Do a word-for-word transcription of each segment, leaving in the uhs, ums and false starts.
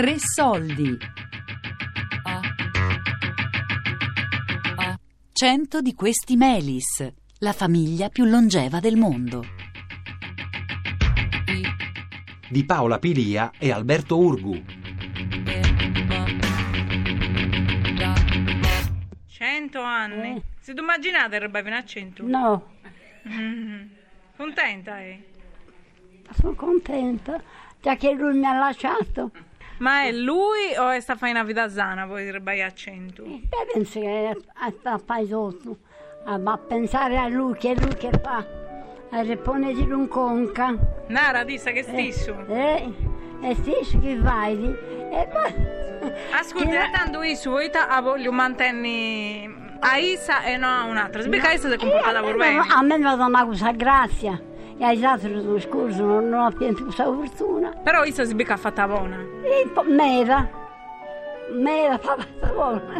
Tre soldi. Cento di questi Melis, la famiglia più longeva del mondo. Di Paola Pilia e Alberto Urgu. Cento anni. Eh. Se tu immaginate erbare fino a cento? No. Mm-hmm. Contenta, eh? Sono contenta, già che lui mi ha lasciato. Ma è lui o è sta fai una vita sana, poi erbare a cento? Eh, penso che sta fai sotto, ma pensare a lui, che è lui che fa, a riponere un conca. Nara, disse che stesso. Eh, eh, stesso che fai, e poi... Ascolta, tanto io su vita voglio mantenere... A Isa e non a un'altra, perché no. Isa si è comportata per bene. A me mi ha dato una cosa grazia, e a Isa sono scorso, non, non ho più questa fortuna. Però Isa si è fatta buona. E poi mera, mera fatta buona.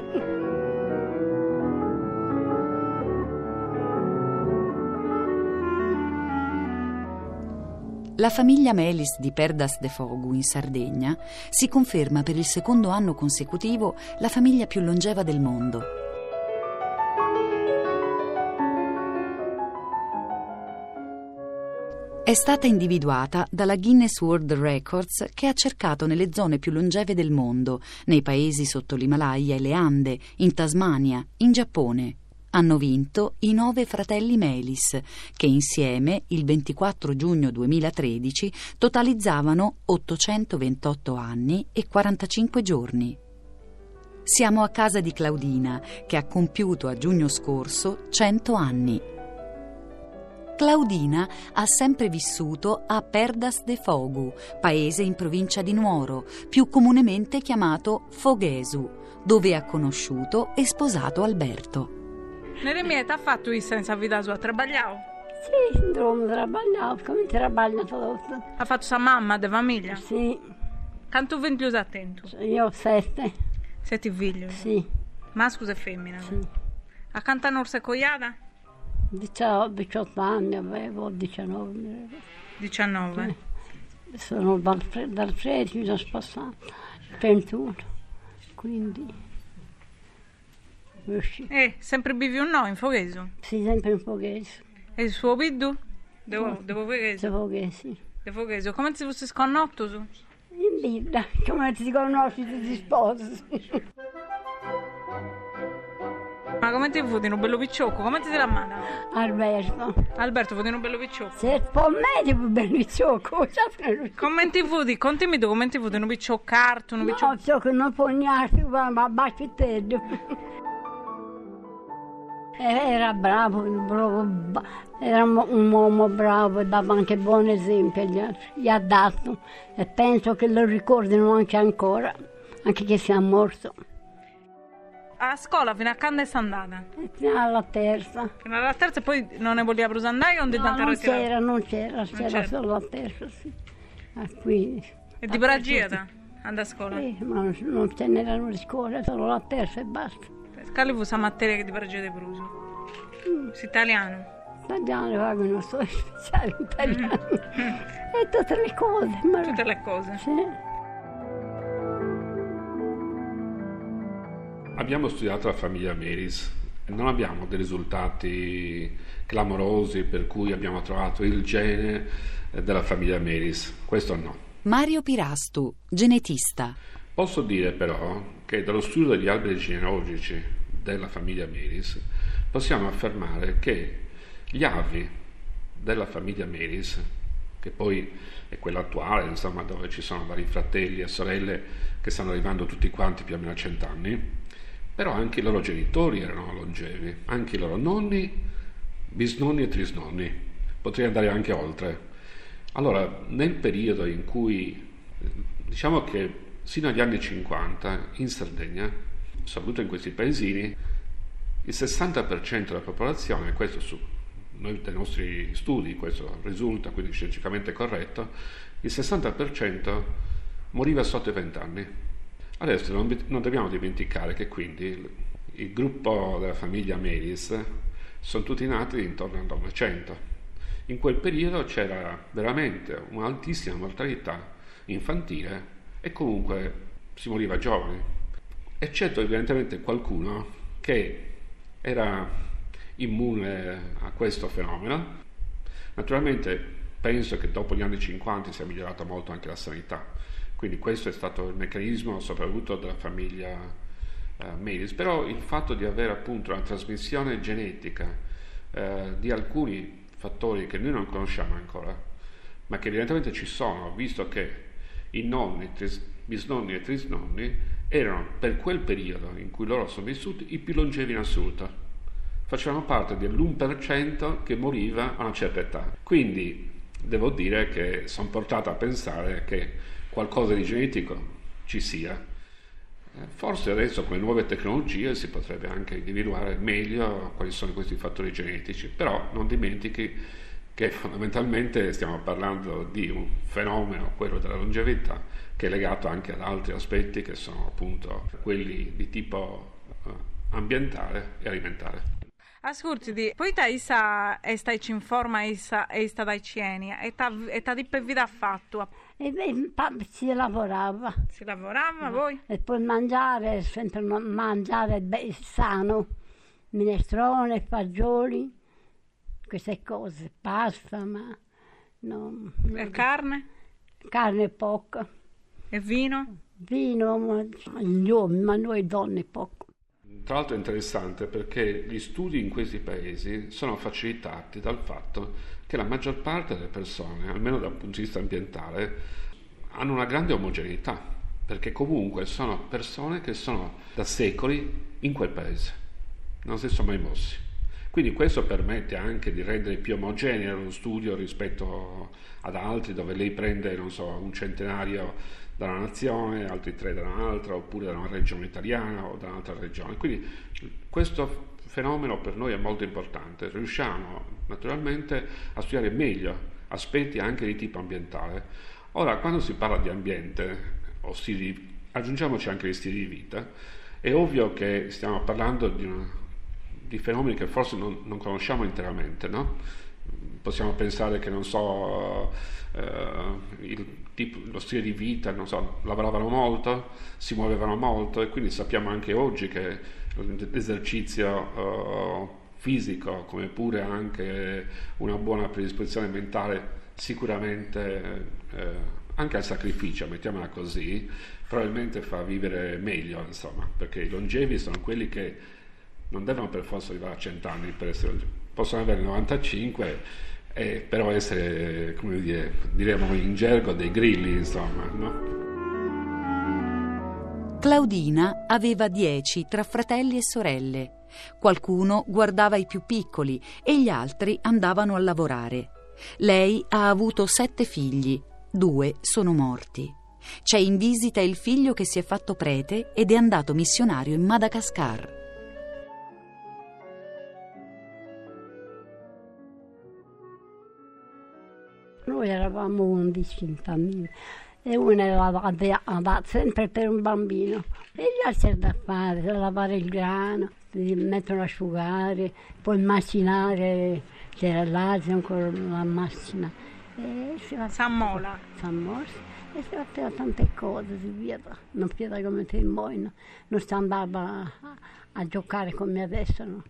La famiglia Melis di Perdas de Fogu, in Sardegna, si conferma per il secondo anno consecutivo la famiglia più longeva del mondo. È stata individuata dalla Guinness World Records, che ha cercato nelle zone più longeve del mondo, nei paesi sotto l'Himalaya e le Ande, in Tasmania, in Giappone. Hanno vinto i nove fratelli Melis, che insieme, il ventiquattro giugno duemilatredici, totalizzavano ottocentoventotto anni e quarantacinque giorni. Siamo a casa di Claudina, che ha compiuto a giugno scorso cento anni. Claudina ha sempre vissuto a Perdas de Fogu, paese in provincia di Nuoro, più comunemente chiamato Foghesu, dove ha conosciuto e sposato Alberto. Nella mia età ha fatto il senza vita sua, ha lavorato? Sì, non lavorato, come lavorato tutto. Ha fatto sua mamma di famiglia? Sì. Quanto ventioso ha tenuto? Io ho sette. Sette figli? Sì. Maschio e femmina? Sì. Ha cantato un'orsa cogliata? diciotto anni avevo, diciannove. diciannove? Sì. Sono dal, dal tredici mi sono spassato, ventuno, quindi... Eh, sempre vivi un no in Foghesu? Sì, sempre in Foghesu. E il suo biddu? Devo Foghesu? Devo Foghesu. De Foghesu, come se fosse sconnotto su? In vita, come ti conosci ti sposi. Ma come ti vuoi di un bello picciocco? Come ti sei la mano? Alberto. Alberto vuoi di un bello picciocco? Se può me di un bello picciocco. Come ti vuoi di? Contimi tu come ti vuoi di un piccioccarto? No, picciocco non può niente, ma bacchitteggio. Era bravo, bravo, era un uomo bravo e dava anche buon esempio, gli ha dato. E penso che lo ricordino anche ancora, anche che sia morto. A scuola fino a quando è andata? Fino alla terza. Fino alla terza e poi non ne voleva più andare? No, non c'era, non c'era, non c'era, c'era solo la terza, sì. Ah, qui. E ti bragiata andare a scuola? Sì, ma non, non ce n'erano le scuole, solo la terza e basta. Quale fu questa materia che ti bragiate per uso? Mm. Italiano? Italiano, vabbè, non so speciale italiano. Mm. E tutte le cose. Ma... Tutte le cose? Sì. Abbiamo studiato la famiglia Melis, non abbiamo dei risultati clamorosi per cui abbiamo trovato il gene della famiglia Melis, questo no. Mario Pirastu, genetista. Posso dire però che dallo studio degli alberi genealogici della famiglia Melis possiamo affermare che gli avi della famiglia Melis, che poi è quella attuale, insomma, dove ci sono vari fratelli e sorelle che stanno arrivando tutti quanti più o meno a cent'anni, però anche i loro genitori erano longevi, anche i loro nonni, bisnonni e trisnonni, potrei andare anche oltre. Allora, nel periodo in cui, diciamo che sino agli anni cinquanta, in Sardegna, soprattutto in questi paesini, il sessanta per cento della popolazione, questo su noi dai nostri studi, questo risulta quindi scientificamente corretto, il sessanta per cento moriva sotto i vent'anni. Adesso non dobbiamo dimenticare che quindi il gruppo della famiglia Melis sono tutti nati intorno al novecento. In quel periodo c'era veramente un'altissima mortalità infantile e comunque si moriva giovane, eccetto evidentemente qualcuno che era immune a questo fenomeno. Naturalmente penso che dopo gli anni cinquanta sia migliorata molto anche la sanità, quindi questo è stato il meccanismo soprattutto della famiglia eh, Melis, però il fatto di avere appunto una trasmissione genetica eh, di alcuni fattori che noi non conosciamo ancora, ma che evidentemente ci sono, visto che i nonni, tris, bisnonni e trisnonni erano per quel periodo in cui loro sono vissuti i più longevi in assoluto. Facevano parte dell'uno per cento che moriva a una certa età. Quindi devo dire che sono portato a pensare che qualcosa di genetico ci sia. Forse adesso con le nuove tecnologie si potrebbe anche individuare meglio quali sono questi fattori genetici, però non dimentichi che fondamentalmente stiamo parlando di un fenomeno, quello della longevità, che è legato anche ad altri aspetti che sono appunto quelli di tipo ambientale e alimentare. Ascolti, poita isa sta in forma isa sta dai cieni e ta di per vita fatto. E beh, si lavorava. Si lavorava voi? E poi mangiare, sempre mangiare sano, minestrone, fagioli, queste cose, pasta, ma no. E carne? Carne poca. E vino? Vino, ma gli uomini, ma noi donne poco. Tra l'altro è interessante perché gli studi in questi paesi sono facilitati dal fatto che la maggior parte delle persone, almeno dal punto di vista ambientale, hanno una grande omogeneità, perché comunque sono persone che sono da secoli in quel paese, non si sono mai mossi. Quindi questo permette anche di rendere più omogeneo lo studio rispetto ad altri, dove lei prende, non so, un centenario da una nazione, altri tre da un'altra, oppure da una regione italiana o da un'altra regione. Quindi questo fenomeno per noi è molto importante. Riusciamo naturalmente a studiare meglio aspetti anche di tipo ambientale. Ora, quando si parla di ambiente, o stili, aggiungiamoci anche gli stili di vita, è ovvio che stiamo parlando di, una, di fenomeni che forse non, non conosciamo interamente, no? Possiamo pensare che, non so, eh, il tipo, lo stile di vita, non so, lavoravano molto, si muovevano molto, e quindi sappiamo anche oggi che l'esercizio eh, fisico, come pure anche una buona predisposizione mentale, sicuramente eh, anche al sacrificio, mettiamola così, probabilmente fa vivere meglio, insomma, perché i longevi sono quelli che non devono per forza arrivare a cent'anni per essere longevi. Possono avere novantacinque e però essere, come dire, diremmo in gergo, dei grilli, insomma, no? Claudina aveva dieci tra fratelli e sorelle. Qualcuno guardava i più piccoli e gli altri andavano a lavorare. Lei ha avuto sette figli, due sono morti. C'è in visita il figlio che si è fatto prete ed è andato missionario in Madagascar. Noi eravamo undici in famiglia e uno era sempre per un bambino e gli altri da fare, da lavare il grano, metterlo a asciugare, poi macinare, c'era l'altro ancora la macina. E si va Sammola. Sammola. E si faceva tante cose, si vede, non pietà come te noi, no? Non si andava a, a giocare come adesso, no?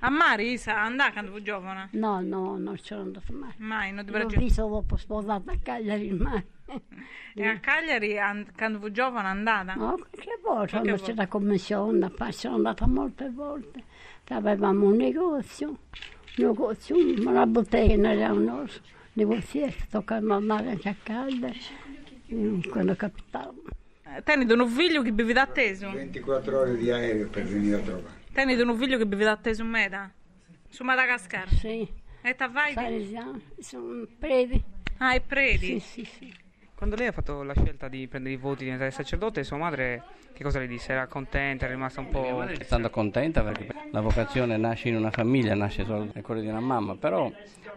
A mare Isa andava quando fu giovane? No, no, non c'ero andato a mare. Mai, non ti preoccupi. L'ho visto sposata a Cagliari in mare. E a Cagliari and- quando fu giovane andata? No, qualche volta, quando c'era la commissione da fare, sono andata molte volte. Avevamo un negozio, un negozio, una bottega, non era un osso, negozietto, toccavamo andare anche a Cagliari, quando capitava. Tenete un figlio che bevi da teso? ventiquattro ore di aereo per venire a trovare. Tenete un figlio che bevi da te su Meda? Su Madagascar? Sì. E t'avvai? Sono preti. Ah, è preti? Sì, sì, sì. Quando lei ha fatto la scelta di prendere i voti di diventare sacerdote, sua madre che cosa le disse? Era contenta, è rimasta un po'... È stata contenta perché la vocazione nasce in una famiglia, nasce solo nel cuore di una mamma, però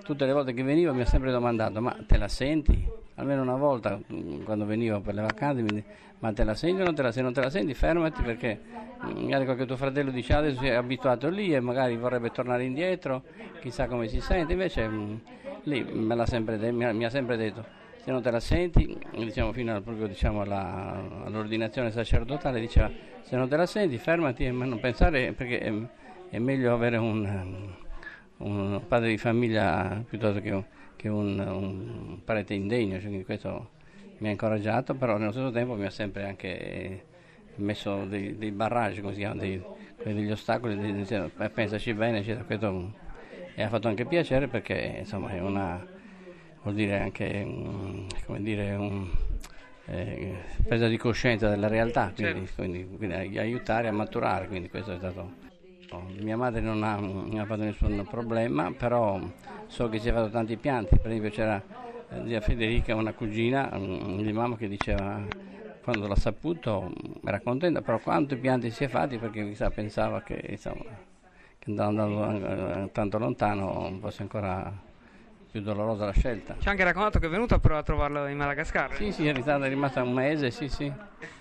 tutte le volte che veniva mi ha sempre domandato, ma te la senti? Almeno una volta quando venivo per le vacanze mi diceva, ma te la senti o non te la senti? Non te la senti, fermati perché magari qualche tuo fratello dice adesso si è abituato lì e magari vorrebbe tornare indietro, chissà come si sente, invece lì me l'ha sempre de- mi, ha, mi ha sempre detto se non te la senti, diciamo fino al, proprio, diciamo, alla, all'ordinazione sacerdotale, diceva se non te la senti fermati e non pensare, perché è, è meglio avere un, un padre di famiglia piuttosto che un, che un, un parente indegno, quindi questo mi ha incoraggiato, però nello stesso tempo mi ha sempre anche messo dei, dei barraggi, come si chiama, dei, degli ostacoli, dei, diciamo, pensaci bene, eccetera. Questo, e ha fatto anche piacere perché insomma è una... vuol dire anche um, come dire, un, eh, presa di coscienza della realtà, quindi, quindi, quindi aiutare a maturare, quindi questo è stato... Oh, mia madre non ha, non ha fatto nessun problema, però so che ci ha fatto tanti pianti. Per esempio c'era zia eh, Federica, una cugina um, di mamma, che diceva quando l'ha saputo era contenta, però quanti pianti si è fatti perché chissà, pensava che, insomma, che andando tanto lontano fosse ancora... più dolorosa la scelta. Ci ha anche raccontato che è venuto però a trovarlo in Madagascar. Sì, sì, è rimasta un mese, sì, sì.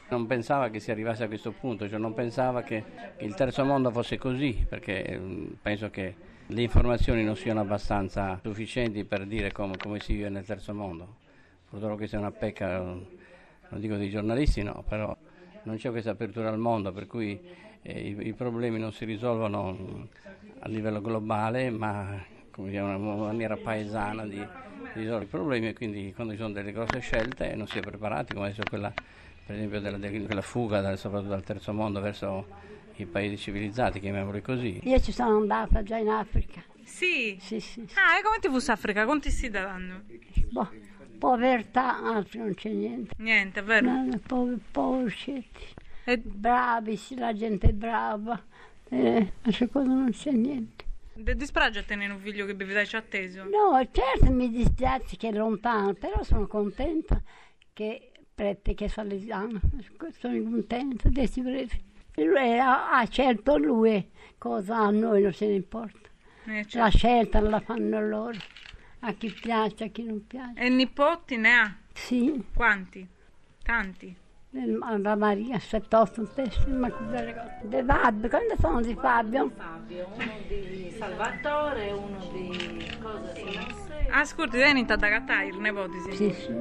Non pensava che si arrivasse a questo punto, cioè non pensava che il terzo mondo fosse così, perché penso che le informazioni non siano abbastanza sufficienti per dire come, come si vive nel terzo mondo. Purtroppo questa è una pecca, non dico dei giornalisti, no, però non c'è questa apertura al mondo, per cui eh, i, i problemi non si risolvono a livello globale, ma... come una maniera paesana di, di risolvere i problemi, e quindi quando ci sono delle grosse scelte non si è preparati, come adesso quella, per esempio, della, della fuga dal, soprattutto dal terzo mondo verso i paesi civilizzati, chiamiamoli così. Io ci sono andata già in Africa. Sì? Sì, sì. Ah, e come ti fosse Africa? Quanti si davano? Boh, povertà, altro non c'è niente. Niente, è vero? No, poveri, poveri, e... bravi, sì, la gente è brava, eh, a secondo non c'è niente. Ti dispiace tenere un figlio che bevi ci atteso? No, certo mi dispiace che è lontano, però sono contenta che prete che salesiano, sono contenta di essere lui, ha, ha scelto lui, cosa a noi non se ne importa, eh, certo. La scelta la fanno loro, a chi piace, a chi non piace. E nipoti ne ha? Sì. Quanti? Tanti? La Maria, settantotto, ma De Fabio, quando sono di Fabio? Fabio, uno di Salvatore, uno di... cosa sono? Ascolti, sei in Tatacatà, il nipote? Sì, sì, sì.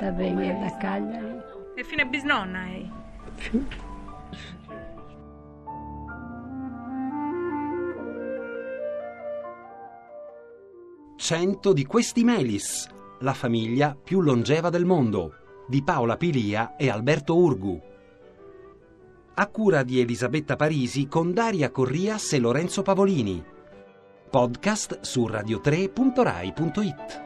Da bene, da Cagliari. E fine bisnonna, eh? Sì. Cento di questi Melis, la famiglia più longeva del mondo, di Paola Pilia e Alberto Urgu, a cura di Elisabetta Parisi con Daria Corrias e Lorenzo Pavolini. Podcast su radio tre punto rai punto it.